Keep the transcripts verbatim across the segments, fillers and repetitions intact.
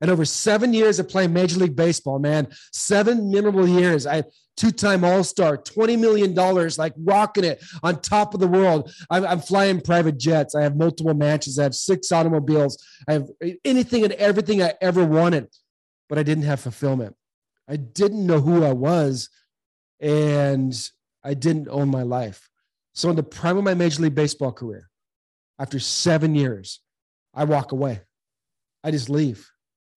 And over seven years of playing Major League Baseball, man, seven memorable years. I two-time All-Star, twenty million dollars, like rocking it on top of the world. I'm, I'm flying private jets. I have multiple mansions. I have six automobiles. I have anything and everything I ever wanted, but I didn't have fulfillment. I didn't know who I was, and I didn't own my life. So in the prime of my Major League Baseball career, after seven years, I walk away. I just leave.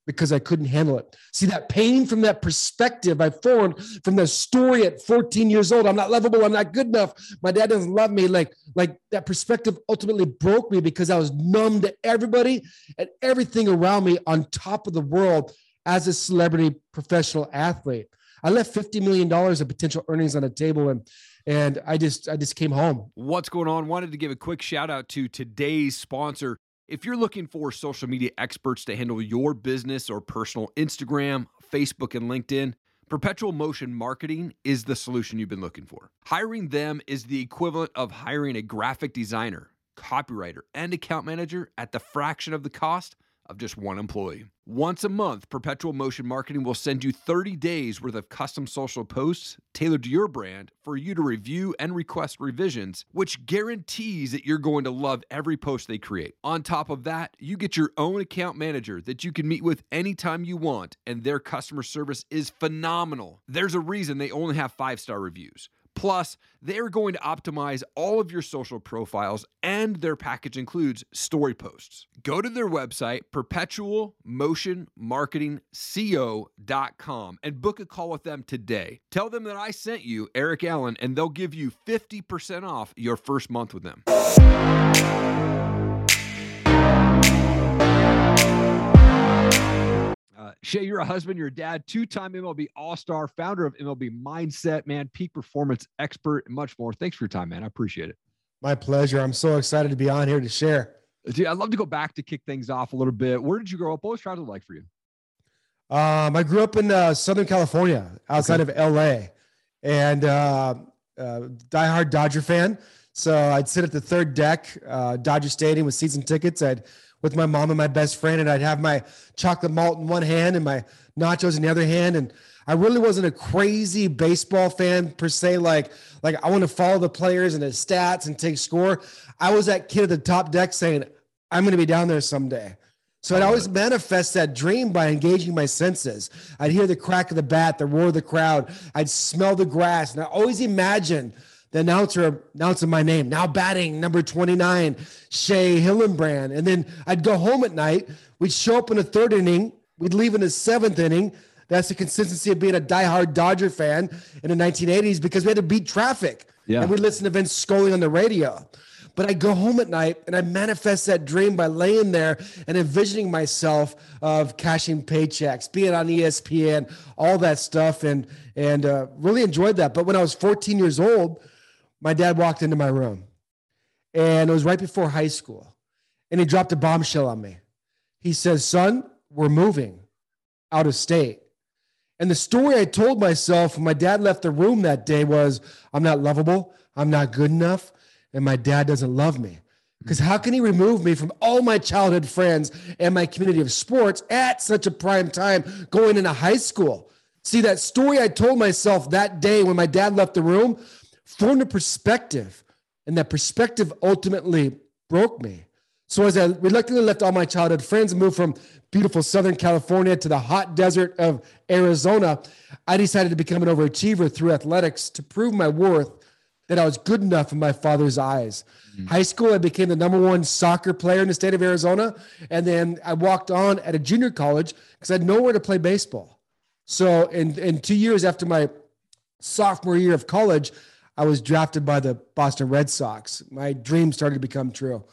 Because I couldn't handle it. See, that pain from that perspective I formed from the story at fourteen years old. I'm not lovable. I'm not good enough. My dad doesn't love me. Like, like that perspective ultimately broke me because I was numb to everybody and everything around me on top of the world as a celebrity professional athlete. I left fifty million dollars of potential earnings on the table, and and I just I just came home. What's going on? Wanted to give a quick shout out to today's sponsor. If you're looking for social media experts to handle your business or personal Instagram, Facebook, and LinkedIn, Perpetual Motion Marketing is the solution you've been looking for. Hiring them is the equivalent of hiring a graphic designer, copywriter, and account manager at the fraction of the cost of just one employee. Once a month, Perpetual Motion Marketing will send you thirty days worth of custom social posts tailored to your brand for you to review and request revisions, which guarantees that you're going to love every post they create. On top of that, you get your own account manager that you can meet with anytime you want, and their customer service is phenomenal. There's a reason they only have five-star reviews. Plus, they're going to optimize all of your social profiles, and their package includes story posts. Go to their website, perpetual motion marketing co dot com, and book a call with them today. Tell them that I sent you, Eric Allen, and they'll give you fifty percent off your first month with them. Uh, Shea, you're a husband, you're a dad, two-time M L B All-Star, founder of M L B Mindset, man, peak performance expert, and much more. Thanks for your time, man. I appreciate it. My pleasure. I'm so excited to be on here to share. Dude, I'd love to go back to kick things off a little bit. Where did you grow up? What was childhood like for you? Um, I grew up in uh, Southern California, outside okay. of L A, and uh, uh, diehard Dodger fan. So I'd sit at the third deck, uh, Dodger Stadium with season tickets. I'd with my mom and my best friend, and I'd have my chocolate malt in one hand and my nachos in the other hand. And I really wasn't a crazy baseball fan per se. Like, like I want to follow the players and the stats and take score. I was that kid at the top deck saying, I'm going to be down there someday. So I'd always manifest that dream by engaging my senses. I'd hear the crack of the bat, the roar of the crowd. I'd smell the grass. And I always imagined the announcer announcing my name, now batting number twenty-nine, Shea Hillenbrand. And then I'd go home at night. We'd show up in the third inning. We'd leave in the seventh inning. That's the consistency of being a diehard Dodger fan in the nineteen eighties, because we had to beat traffic. Yeah. And we'd listen to Vince Scully on the radio. But I go home at night and I manifest that dream by laying there and envisioning myself of cashing paychecks, being on E S P N, all that stuff. And, and uh, really enjoyed that. But when I was fourteen years old, my dad walked into my room, and it was right before high school, and he dropped a bombshell on me. He says, son, we're moving out of state. And the story I told myself when my dad left the room that day was, I'm not lovable, I'm not good enough, and my dad doesn't love me. Because how can he remove me from all my childhood friends and my community of sports at such a prime time going into high school? See, that story I told myself that day when my dad left the room formed a perspective, and that perspective ultimately broke me. So as I reluctantly left all my childhood friends and moved from beautiful Southern California to the hot desert of Arizona, I decided to become an overachiever through athletics to prove my worth, that I was good enough in my father's eyes. Mm-hmm. High school, I became the number one soccer player in the state of Arizona. And then I walked on at a junior college because I had nowhere to play baseball. So in, in two years after my sophomore year of college, I was drafted by the Boston Red Sox. My dream started to become true.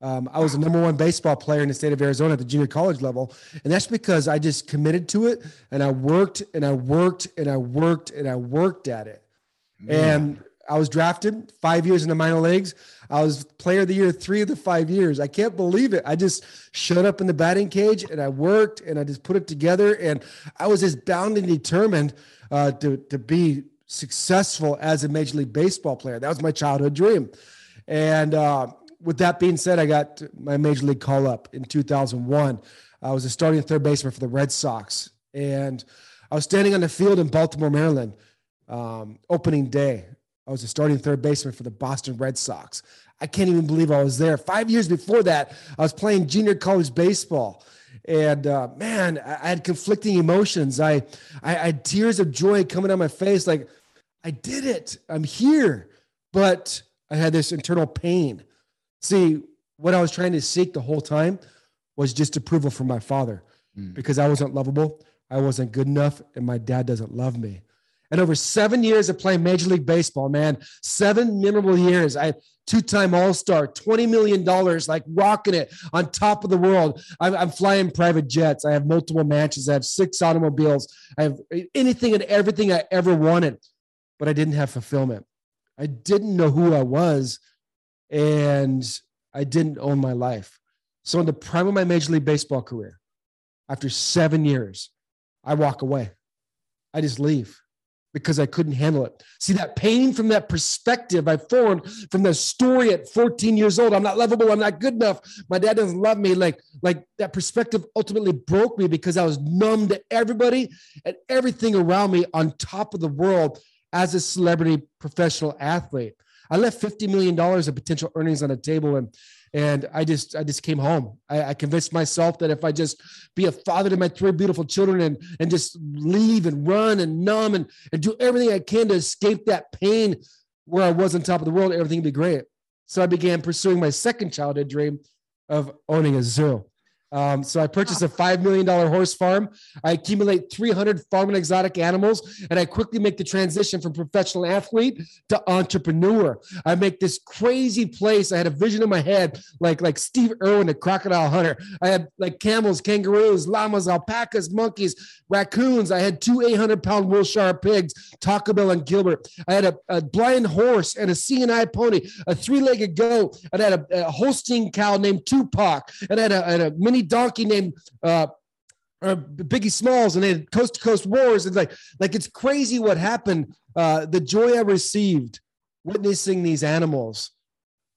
Um, I was the number one baseball player in the state of Arizona at the junior college level. And that's because I just committed to it, and I worked and I worked and I worked and I worked at it. Man. And I was drafted five years in the minor leagues. I was player of the year three of the five years. I can't believe it. I just showed up in the batting cage and I worked and I just put it together. And I was just bound and determined uh, to, to be successful as a Major League Baseball player. That was my childhood dream. And uh, with that being said, I got my Major League call up in two thousand one. I was a starting third baseman for the Red Sox. And I was standing on the field in Baltimore, Maryland, um, opening day. I was a starting third baseman for the Boston Red Sox. I can't even believe I was there. Five years before that, I was playing junior college baseball. And uh, man, I had conflicting emotions. I, I had tears of joy coming down my face. Like, I did it. I'm here. But I had this internal pain. See, what I was trying to seek the whole time was just approval from my father, mm. because I wasn't lovable. I wasn't good enough. And my dad doesn't love me. And over seven years of playing Major League Baseball, man, seven memorable years. I two-time All-Star, twenty million dollars, like rocking it on top of the world. I'm, I'm flying private jets. I have multiple mansions. I have six automobiles. I have anything and everything I ever wanted, but I didn't have fulfillment. I didn't know who I was, and I didn't own my life. So in the prime of my Major League Baseball career, after seven years, I walk away. I just leave. Because I couldn't handle it. See, that pain from that perspective I formed from the story at fourteen years old. I'm not lovable. I'm not good enough. My dad doesn't love me. Like, like that perspective ultimately broke me because I was numb to everybody and everything around me on top of the world as a celebrity professional athlete. I left fifty million dollars of potential earnings on the table, and and I just I just came home. I, I convinced myself that if I just be a father to my three beautiful children and and just leave and run and numb and, and do everything I can to escape that pain where I was on top of the world, everything would be great. So I began pursuing my second childhood dream of owning a zoo. Um, so I purchased a five million dollars horse farm. I accumulate three hundred farm and exotic animals, and I quickly make the transition from professional athlete to entrepreneur. I make this crazy place. I had a vision in my head, like, like Steve Irwin, the crocodile hunter. I had like camels, kangaroos, llamas, alpacas, monkeys, raccoons. I had two eight hundred pound Wilshire pigs, Taco Bell and Gilbert. I had a, a blind horse and a C and I pony, a three-legged goat. I had a, a Holstein cow named Tupac, and I had a, I had a mini donkey named uh, uh, Biggie Smalls, and they had coast to coast wars. And like, like it's crazy what happened. Uh, the joy I received witnessing these animals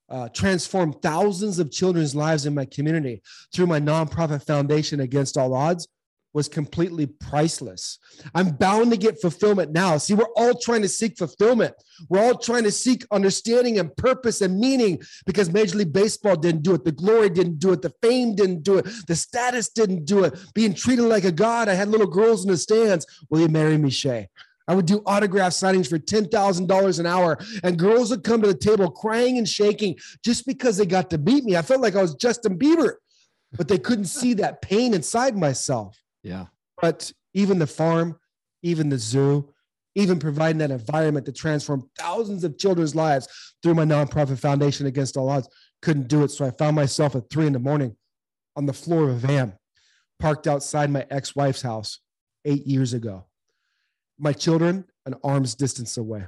uh, transform thousands of children's lives in my community through my nonprofit foundation, Against All Odds, was completely priceless. I'm bound to get fulfillment now. See, we're all trying to seek fulfillment. We're all trying to seek understanding and purpose and meaning, because Major League Baseball didn't do it. The glory didn't do it. The fame didn't do it. The status didn't do it. Being treated like a god. I had little girls in the stands. Will you marry me, Shea? I would do autograph signings for ten thousand dollars an hour, and girls would come to the table crying and shaking just because they got to meet me. I felt like I was Justin Bieber, but they couldn't see that pain inside myself. Yeah. But even the farm, even the zoo, even providing that environment to transform thousands of children's lives through my nonprofit foundation, Against All Odds, couldn't do it. So I found myself at three in the morning on the floor of a van, parked outside my ex-wife's house eight years ago. My children an arm's distance away.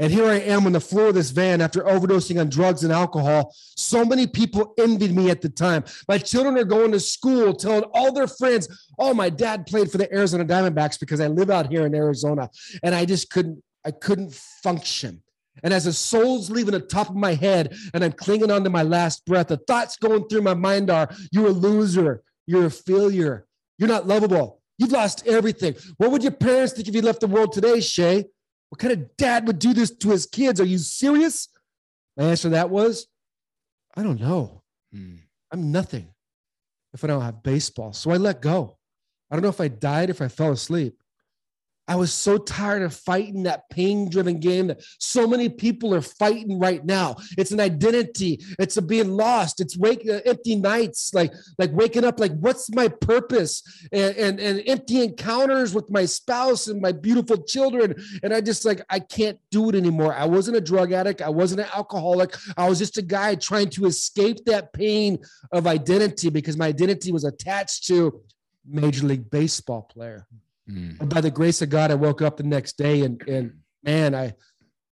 And here I am on the floor of this van after overdosing on drugs and alcohol. So many people envied me at the time. My children are going to school telling all their friends, oh, my dad played for the Arizona Diamondbacks, because I live out here in Arizona. And I just couldn't, I couldn't function. And as the soul's leaving the top of my head and I'm clinging on to my last breath, the thoughts going through my mind are, you're a loser. You're a failure. You're not lovable. You've lost everything. What would your parents think if you left the world today, Shea? What kind of dad would do this to his kids? Are you serious? My answer to that was, I don't know. Mm. I'm nothing if I don't have baseball. So I let go. I don't know if I died, if I fell asleep. I was so tired of fighting that pain-driven game that so many people are fighting right now. It's an identity. It's a being lost. It's wake, uh, empty nights, like, like waking up, like, what's my purpose? And, and, and empty encounters with my spouse and my beautiful children. And I just like, I can't do it anymore. I wasn't a drug addict. I wasn't an alcoholic. I was just a guy trying to escape that pain of identity, because my identity was attached to Major League Baseball player. And by the grace of God, I woke up the next day, and and man, I,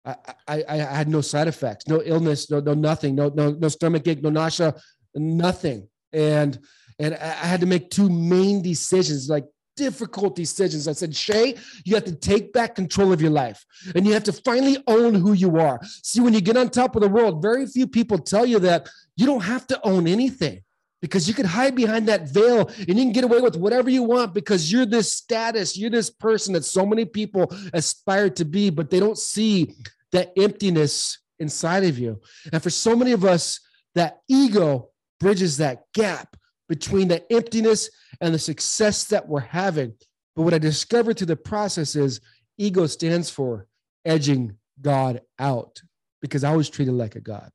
I, I, I had no side effects, no illness, no, no, nothing, no, no, no stomach ache, no nausea, nothing. And, and I had to make two main decisions, like difficult decisions. I said, Shea, you have to take back control of your life, and you have to finally own who you are. See, when you get on top of the world, very few people tell you that you don't have to own anything. because you can hide behind that veil and you can get away with whatever you want because you're this status, you're this person that so many people aspire to be, but they don't see that emptiness inside of you. And for so many of us, that ego bridges that gap between the emptiness and the success that we're having. But what I discovered through the process is ego stands for edging God out, because I was treated like a God.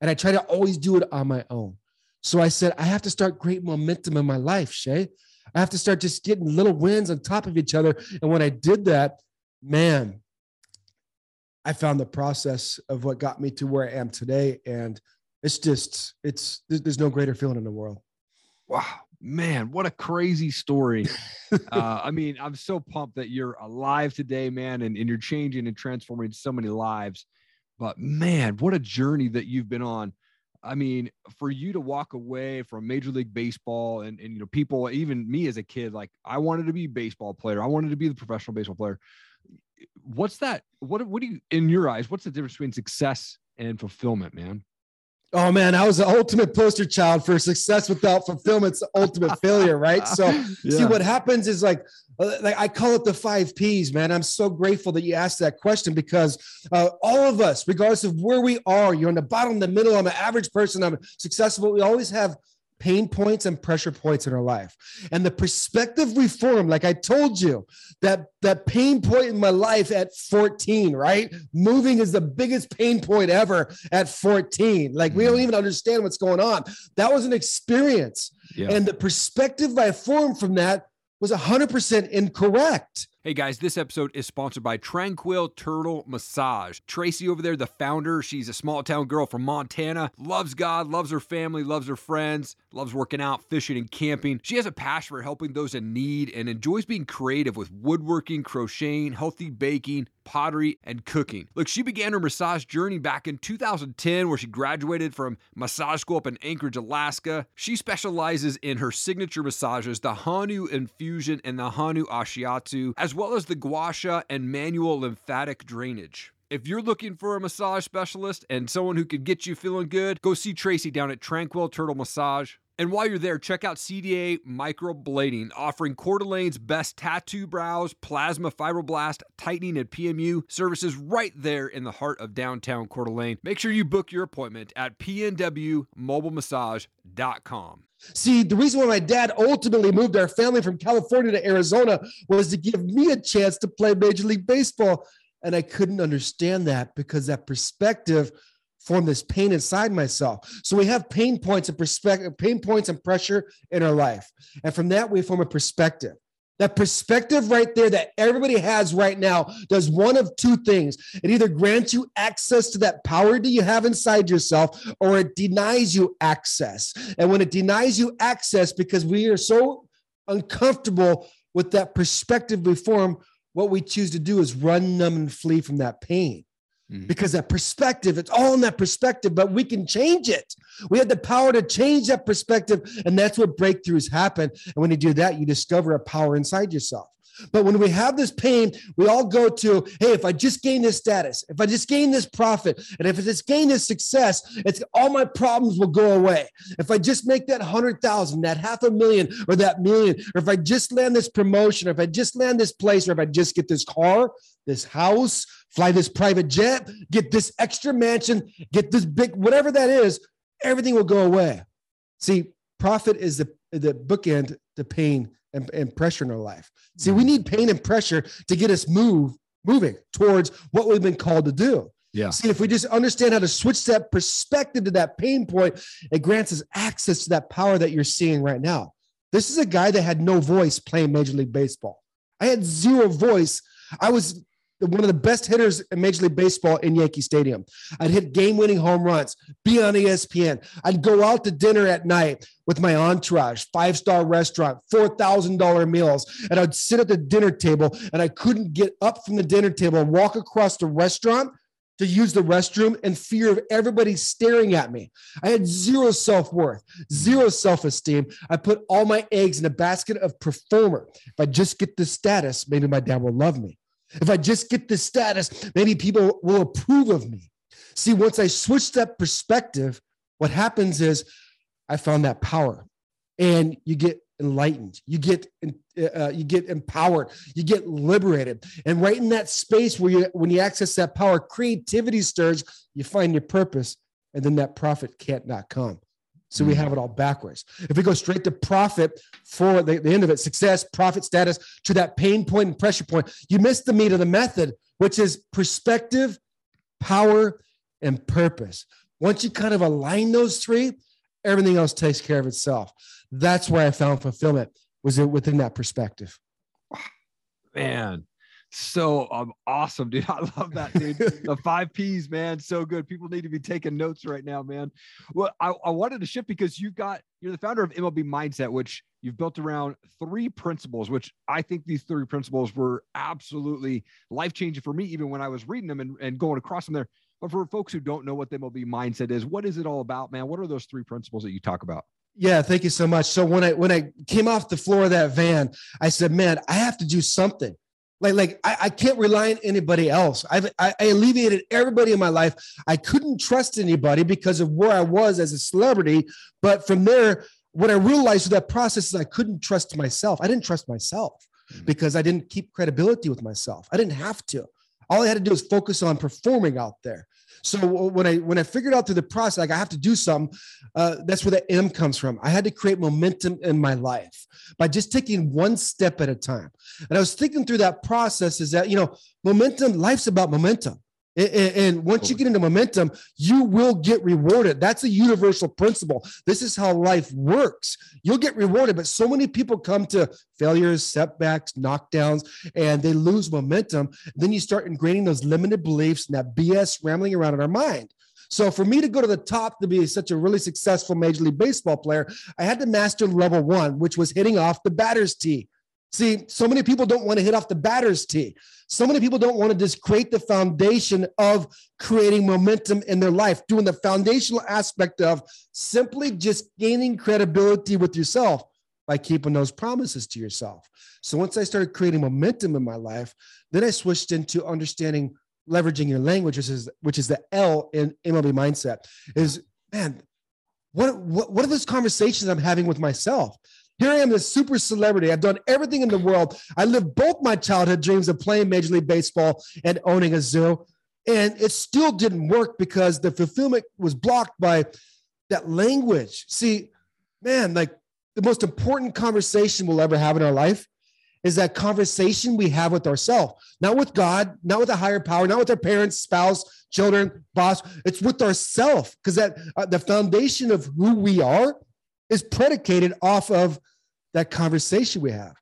And I try to always do it on my own. So I said, I have to start great momentum in my life, Shea. I have to start just getting little wins on top of each other. And when I did that, man, I found the process of what got me to where I am today. And it's just, it's, there's no greater feeling in the world. Wow, man, what a crazy story. uh, I mean, I'm so pumped that you're alive today, man, and, and you're changing and transforming so many lives. But man, what a journey that you've been on. I mean, for you to walk away from Major League Baseball and, and, you know, people, even me as a kid, like I wanted to be a baseball player. I wanted to be the professional baseball player. What's that? What, what do you, in your eyes, what's the difference between success and fulfillment, man? Oh man, I was the ultimate poster child for success without fulfillment's ultimate failure, right? So yeah. See what happens is like, like I call it the five P's, man. I'm so grateful that you asked that question because uh, all of us, regardless of where we are, you're in the bottom, the middle, I'm an average person, I'm successful. We always have pain points and pressure points in our life. And the perspective reform, like I told you, that, that pain point in my life at fourteen, right? Moving is the biggest pain point ever at fourteen. Like we don't even understand what's going on. That was an experience. Yeah. And the perspective I formed from that was one hundred percent incorrect. Hey guys, this episode is sponsored by Tranquil Turtle Massage. Tracy over there, the founder, she's a small town girl from Montana, loves God, loves her family, loves her friends, loves working out, fishing, and camping. She has a passion for helping those in need and enjoys being creative with woodworking, crocheting, healthy baking, pottery, and cooking. Look, she began her massage journey back in two thousand ten, where she graduated from massage school up in Anchorage, Alaska. She specializes in her signature massages, the Hanu Infusion and the Hanu Ashiatsu, as well as the gua sha and manual lymphatic drainage. If you're looking for a massage specialist and someone who could get you feeling good, go see Tracy down at Tranquil Turtle Massage. And while you're there, check out C D A Microblading, offering Coeur d'Alene's best tattoo brows, plasma fibroblast, tightening, and P M U services right there in the heart of downtown Coeur d'Alene. Make sure you book your appointment at p n w mobile massage dot com. See, the reason why my dad ultimately moved our family from California to Arizona was to give me a chance to play Major League Baseball. And I couldn't understand that because that perspective formed this pain inside myself. So we have pain points and perspective, pain points and pressure in our life. And from that, we form a perspective. That perspective right there that everybody has right now does one of two things. It either grants you access to that power that you have inside yourself, or it denies you access. And when it denies you access, because we are so uncomfortable with that perspective we form, what we choose to do is run, numb, and flee from that pain. Mm-hmm. Because that perspective, it's all in that perspective, but we can change it. We have the power to change that perspective, and that's where breakthroughs happen. And when you do that, you discover a power inside yourself. But when we have this pain, we all go to, hey, if I just gain this status, if I just gain this profit, and if I just gain this success, it's all my problems will go away. If I just make that one hundred thousand, that half a million, or that million, or if I just land this promotion, or if I just land this place, or if I just get this car, this house, fly this private jet, get this extra mansion, get this big, whatever that is, everything will go away. See, profit is the, the bookend to pain and, and pressure in our life. See, we need pain and pressure to get us move moving towards what we've been called to do. Yeah. See, if we just understand how to switch that perspective to that pain point, it grants us access to that power that you're seeing right now. This is a guy that had no voice playing Major League Baseball. I had zero voice. I was one of the best hitters in Major League Baseball in Yankee Stadium. I'd hit game-winning home runs, be on E S P N. I'd go out to dinner at night with my entourage, five-star restaurant, four thousand dollars meals, and I'd sit at the dinner table, and I couldn't get up from the dinner table and walk across the restaurant to use the restroom in fear of everybody staring at me. I had zero self-worth, zero self-esteem. I put all my eggs in a basket of performer. If I just get this status, maybe my dad will love me. If I just get this status, maybe people will approve of me. See, once I switch that perspective, what happens is I found that power. And you get enlightened, you get uh, you get empowered, you get liberated. And right in that space where you, when you access that power, creativity stirs, you find your purpose, and then that profit can't not come. So we have it all backwards. If we go straight to profit, for the, the end of it, success, profit, status, to that pain point and pressure point, you miss the meat of the method, which is perspective, power, and purpose. Once you kind of align those three, everything else takes care of itself. That's where I found fulfillment, was it within that perspective. Man, so um, awesome, dude. I love that, dude. The five P's, man. So good. People need to be taking notes right now, man. Well, I, I wanted to shift because you've got, you're the founder of M L B Mindset, which you've built around three principles, which I think these three principles were absolutely life-changing for me, even when I was reading them and, and going across them there. But for folks who don't know what the M L B Mindset is, what is it all about, man? What are those three principles that you talk about? Yeah, thank you so much. So when I, when I came off the floor of that van, I said, man, I have to do something. Like, like I, I can't rely on anybody else. I've, I, I alleviated everybody in my life. I couldn't trust anybody because of where I was as a celebrity. But from there, what I realized through that process is I couldn't trust myself. I didn't trust myself mm-hmm. because I didn't keep credibility with myself. I didn't have to. All I had to do was focus on performing out there. So when I, when I figured out through the process, like I have to do something, uh, that's where the M comes from. I had to create momentum in my life by just taking one step at a time. And I was thinking through that process is that, you know, momentum, life's about momentum. And, and once you get into momentum, you will get rewarded. That's a universal principle. This is how life works. You'll get rewarded, but so many people come to failures, setbacks, knockdowns, and they lose momentum. Then you start ingraining those limited beliefs and that B S rambling around in our mind. So for me to go to the top to be such a really successful Major League Baseball player, I had to master level one, which was hitting off the batter's tee. See, so many people don't want to hit off the batter's tee. So many people don't want to just create the foundation of creating momentum in their life, doing the foundational aspect of simply just gaining credibility with yourself by keeping those promises to yourself. So once I started creating momentum in my life, then I switched into understanding leveraging your language, which is, which is the L in M L B Mindset. Is, man, what, what, what are those conversations I'm having with myself? Here I am, this super celebrity. I've done everything in the world. I lived both my childhood dreams of playing Major League Baseball and owning a zoo. And it still didn't work because the fulfillment was blocked by that language. See, man, like the most important conversation we'll ever have in our life is that conversation we have with ourselves, not with God, not with a higher power, not with our parents, spouse, children, boss. It's with ourselves, because that uh, the foundation of who we are is predicated off of that conversation we have.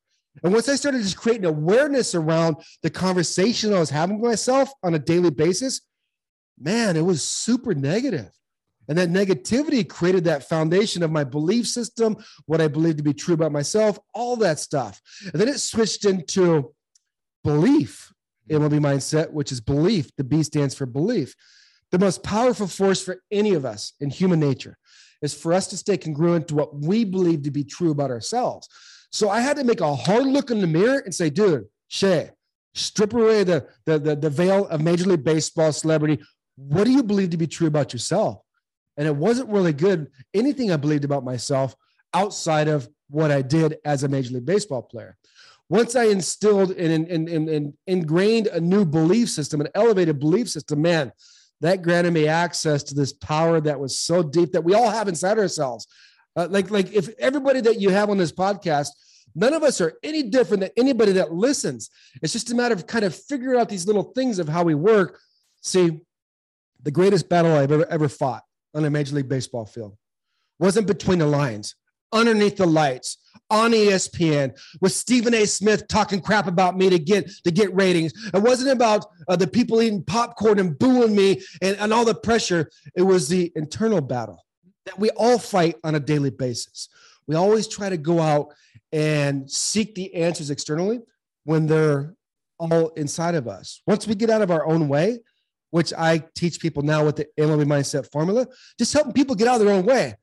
And once I started just creating awareness around the conversation I was having with myself on a daily basis, man, it was super negative. And that negativity created that foundation of my belief system, what I believed to be true about myself, all that stuff. And then it switched into belief, M L B Mindset, which is belief. The B stands for belief. The most powerful force for any of us in human nature is for us to stay congruent to what we believe to be true about ourselves. So I had to make a hard look in the mirror and say, dude, Shea, strip away the, the, the, the veil of Major League Baseball celebrity. What do you believe to be true about yourself? And it wasn't really good, anything I believed about myself outside of what I did as a Major League Baseball player. Once I instilled and, and, and, and ingrained a new belief system, an elevated belief system, man, that granted me access to this power that was so deep that we all have inside ourselves. Uh, like, like if everybody that you have on this podcast, none of us are any different than anybody that listens. It's just a matter of kind of figuring out these little things of how we work. See, the greatest battle I've ever, ever fought on a Major League Baseball field wasn't between the lines, underneath the lights, on E S P N, with Stephen A. Smith talking crap about me to get to get ratings. It wasn't about uh, the people eating popcorn and booing me and, and all the pressure. It was the internal battle that we all fight on a daily basis. We always try to go out and seek the answers externally when they're all inside of us. Once we get out of our own way, which I teach people now with the M L B Mindset formula, just helping people get out of their own way.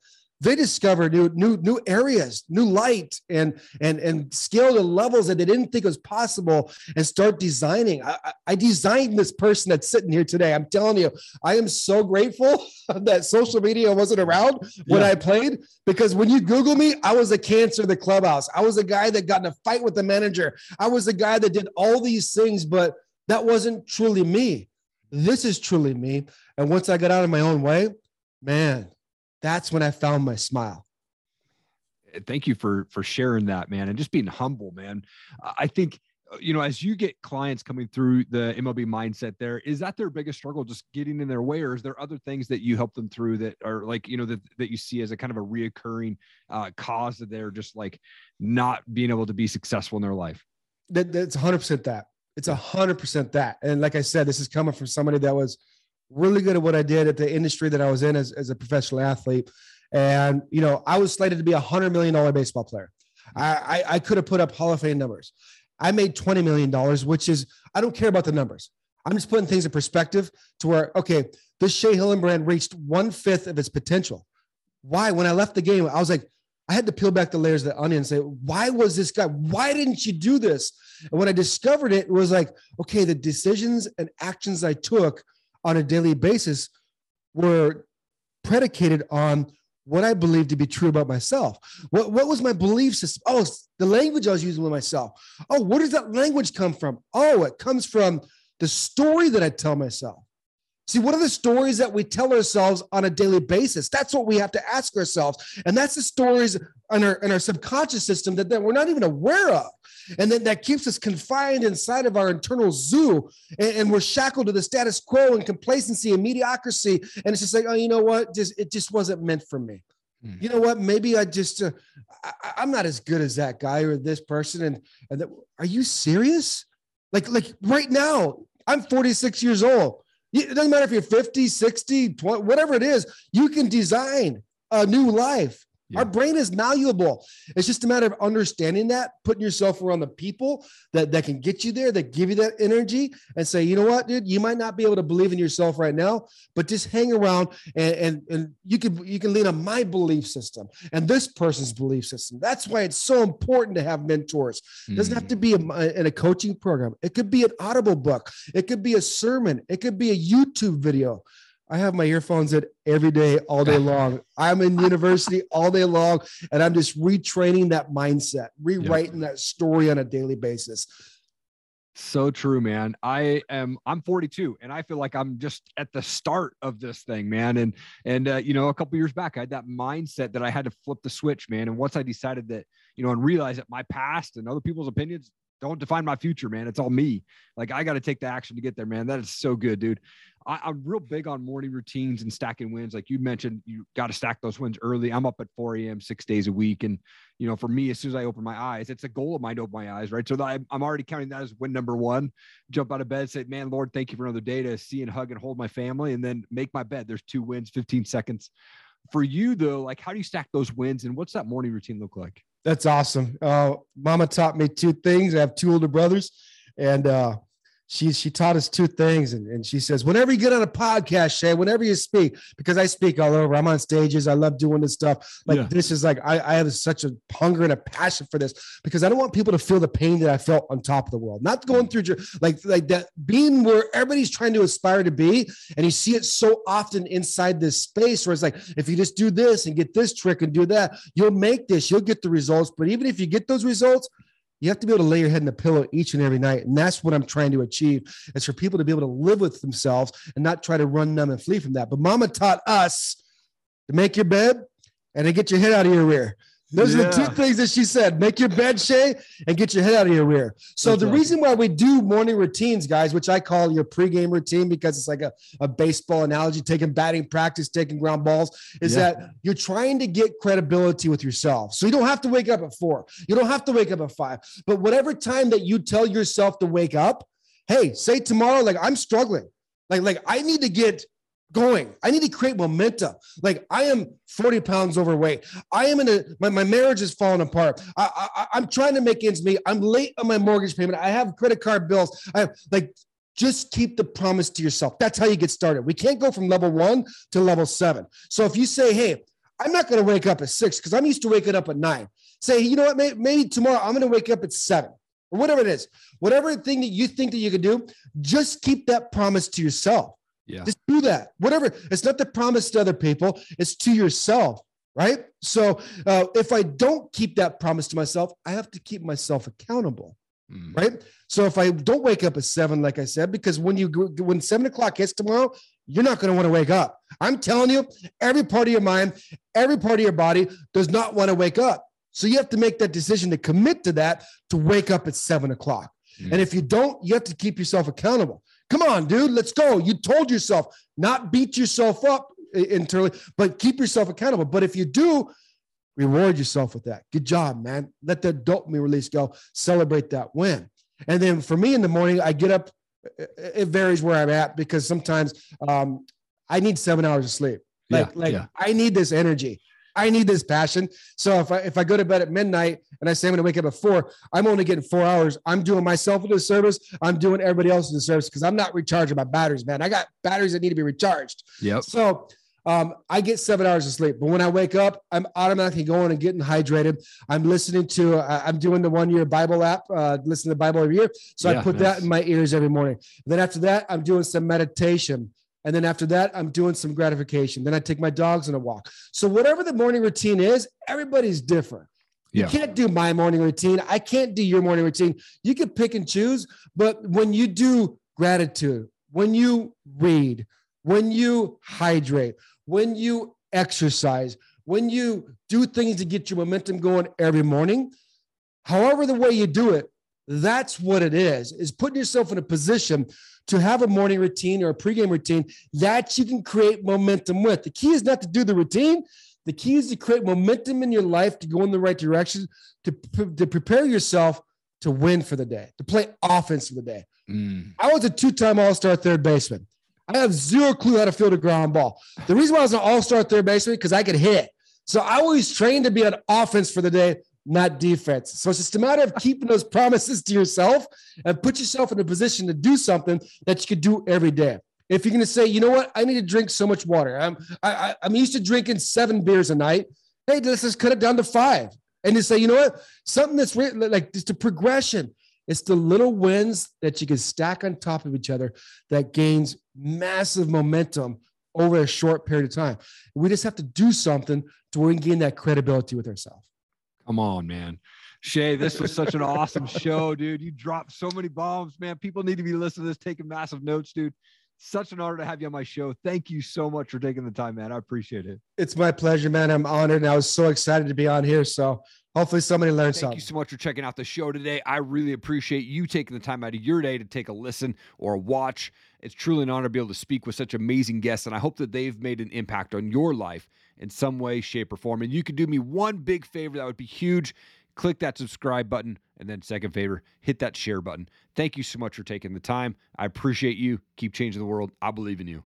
they discover new, new, new areas, new light, and and and skill to levels that they didn't think was possible, and start designing. I, I designed this person that's sitting here today. I'm telling you, I am so grateful that social media wasn't around when yeah. I played, because when you Google me, I was a cancer in the clubhouse. I was a guy that got in a fight with the manager. I was a guy that did all these things, but that wasn't truly me. This is truly me. And once I got out of my own way, man, that's when I found my smile. Thank you for, for sharing that, man. And just being humble, man. I think, you know, as you get clients coming through the M L B mindset there, is that their biggest struggle, just getting in their way? Or is there other things that you help them through that are like, you know, that, that you see as a kind of a reoccurring uh, cause that they're just like not being able to be successful in their life? That, that's one hundred percent that. It's one hundred percent that. And like I said, this is coming from somebody that was really good at what I did at the industry that I was in as, as a professional athlete. And, you know, I was slated to be a hundred million dollar baseball player. I, I, I could have put up Hall of Fame numbers. I made twenty million dollars, which is, I don't care about the numbers. I'm just putting things in perspective to where, okay, this Shea Hillenbrand reached one fifth of its potential. Why? When I left the game, I was like, I had to peel back the layers of the onion and say, why was this guy? Why didn't you do this? And when I discovered it, it was like, okay, the decisions and actions I took on a daily basis were predicated on what I believed to be true about myself. What, what was my belief system? Oh, the language I was using with myself. Oh, where does that language come from? Oh, it comes from the story that I tell myself. See, what are the stories that we tell ourselves on a daily basis? That's what we have to ask ourselves. And that's the stories in our, in our subconscious system that, that we're not even aware of. And then that keeps us confined inside of our internal zoo. And, and we're shackled to the status quo and complacency and mediocrity. And it's just like, oh, you know what? Just, it just wasn't meant for me. Mm. You know what? Maybe I just, uh, I, I'm not as good as that guy or this person. And, and that, are you serious? Like, like right now, I'm forty-six years old. It doesn't matter if you're fifty, sixty, twenty, whatever it is, you can design a new life. Yeah. Our brain is malleable. It's just a matter of understanding that, putting yourself around the people that, that can get you there, that give you that energy and say, you know what, dude, you might not be able to believe in yourself right now, but just hang around and, and, and you can, you can lean on my belief system and this person's belief system. That's why it's so important to have mentors. It doesn't mm. have to be a, in a coaching program. It could be an Audible book. It could be a sermon. It could be a YouTube video. I have my earphones in every day, all day long. I'm in university all day long, and I'm just retraining that mindset, rewriting yep. that story on a daily basis. So true, man. I am, I'm forty-two and I feel like I'm just at the start of this thing, man. And, and, uh, you know, a couple of years back, I had that mindset that I had to flip the switch, man. And once I decided that, you know, and realized that my past and other people's opinions don't define my future, man. It's all me. Like, I got to take the action to get there, man. That is so good, dude. I, I'm real big on morning routines and stacking wins. Like you mentioned, you got to stack those wins early. I'm up at four a.m., six days a week. And, you know, for me, as soon as I open my eyes, it's a goal of mine to open my eyes, right? So that I, I'm already counting that as win number one. Jump out of bed, say, man, Lord, thank you for another day to see and hug and hold my family, and then make my bed. There's two wins, fifteen seconds. For you, though, like, how do you stack those wins? And what's that morning routine look like? That's awesome. Uh, Mama taught me two things. I have two older brothers, and uh, she she taught us two things. And, and she says, whenever you get on a podcast, Shea, whenever you speak, because I speak all over, I'm on stages. I love doing this stuff. Like yeah. this is like, I, I have such a hunger and a passion for this because I don't want people to feel the pain that I felt on top of the world. Not going through like like that, being where everybody's trying to aspire to be. And you see it so often inside this space where it's like, if you just do this and get this trick and do that, you'll make this, you'll get the results. But even if you get those results, you have to be able to lay your head in the pillow each and every night. And that's what I'm trying to achieve, is for people to be able to live with themselves and not try to run numb and flee from that. But Mama taught us to make your bed and to get your head out of your rear. Those yeah. are the two things that she said. Make your bed, Shea, and get your head out of your rear. So that's the awesome. Reason why we do morning routines, guys, which I call your pregame routine because it's like a, a baseball analogy, taking batting practice, taking ground balls, is yeah. that you're trying to get credibility with yourself. So you don't have to wake up at four. You don't have to wake up at five. But whatever time that you tell yourself to wake up, hey, say tomorrow, like, I'm struggling. Like, like I need to get going. I need to create momentum. Like, I am forty pounds overweight. I am in a, my, my marriage is falling apart. I, I, I'm trying to make ends meet. I'm late on my mortgage payment. I have credit card bills. I have, like, just keep the promise to yourself. That's how you get started. We can't go from level one to level seven. So if you say, hey, I'm not going to wake up at six because I'm used to waking up at nine. Say, you know what, maybe, maybe tomorrow I'm going to wake up at seven or whatever it is. Whatever thing that you think that you can do, just keep that promise to yourself. Yeah. Just do that. Whatever. It's not the promise to other people. It's to yourself, right? So uh, if I don't keep that promise to myself, I have to keep myself accountable. Right. So if I don't wake up at seven, like I said, because when you when seven o'clock hits tomorrow, you're not going to want to wake up. I'm telling you, every part of your mind, every part of your body does not want to wake up. So you have to make that decision to commit to that, to wake up at seven o'clock. Mm. And if you don't, you have to keep yourself accountable. Come on, dude, let's go. You told yourself, not beat yourself up internally, but keep yourself accountable. But if you do, reward yourself with that. Good job, man. Let that dopamine release go. Celebrate that win. And then for me in the morning, I get up. It varies where I'm at because sometimes um, I need seven hours of sleep. Like, yeah, like yeah. I need this energy. I need this passion. So if I, if I go to bed at midnight and I say I'm going to wake up at four, I'm only getting four hours. I'm doing myself a disservice. I'm doing everybody else a disservice because I'm not recharging my batteries, man. I got batteries that need to be recharged. Yep. So Um, I get seven hours of sleep, but when I wake up, I'm automatically going and getting hydrated. I'm listening to, uh, I'm doing the one year Bible app, uh, listen to the Bible every year. So yeah, I put nice. that in my ears every morning. And then after that, I'm doing some meditation. And then after that, I'm doing some gratification. Then I take my dogs on a walk. So whatever the morning routine is, everybody's different. You yeah. can't do my morning routine. I can't do your morning routine. You can pick and choose, but when you do gratitude, when you read, when you hydrate, when you exercise, when you do things to get your momentum going every morning, however the way you do it, that's what it is, is putting yourself in a position to have a morning routine or a pregame routine that you can create momentum with. The key is not to do the routine. The key is to create momentum in your life to go in the right direction, to, to prepare yourself to win for the day, to play offense for the day. Mm. I was a two-time all-star third baseman. I have zero clue how to field a ground ball. The reason why I was an all-star third baseman because I could hit. So I always trained to be on offense for the day, not defense. So it's just a matter of keeping those promises to yourself and put yourself in a position to do something that you could do every day. If you're going to say, you know what, I need to drink so much water. I'm I, I'm used to drinking seven beers a night. Hey, let's just cut it down to five. And to say, you know what, something that's re- like just a progression. It's the little wins that you can stack on top of each other that gains massive momentum over a short period of time. We just have to do something to gain that credibility with ourselves. Come on, man. Shea, this was such an awesome show, dude. You dropped so many bombs, man. People need to be listening to this, taking massive notes, dude. Such an honor to have you on my show. Thank you so much for taking the time, man. I appreciate it. It's my pleasure, man. I'm honored, and I was so excited to be on here. So hopefully somebody learns something. Thank you so much for checking out the show today. I really appreciate you taking the time out of your day to take a listen or a watch. It's truly an honor to be able to speak with such amazing guests, and I hope that they've made an impact on your life in some way, shape, or form. And you could do me one big favor. That would be huge. Click that subscribe button, and then second favor, hit that share button. Thank you so much for taking the time. I appreciate you. Keep changing the world. I believe in you.